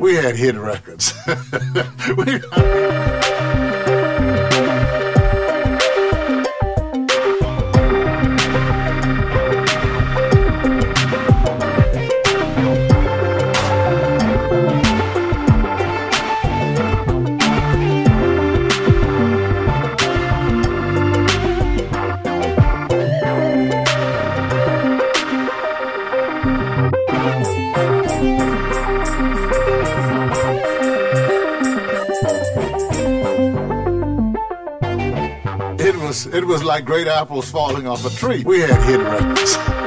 We had hit records. It was like great apples falling off a tree. We had hit records.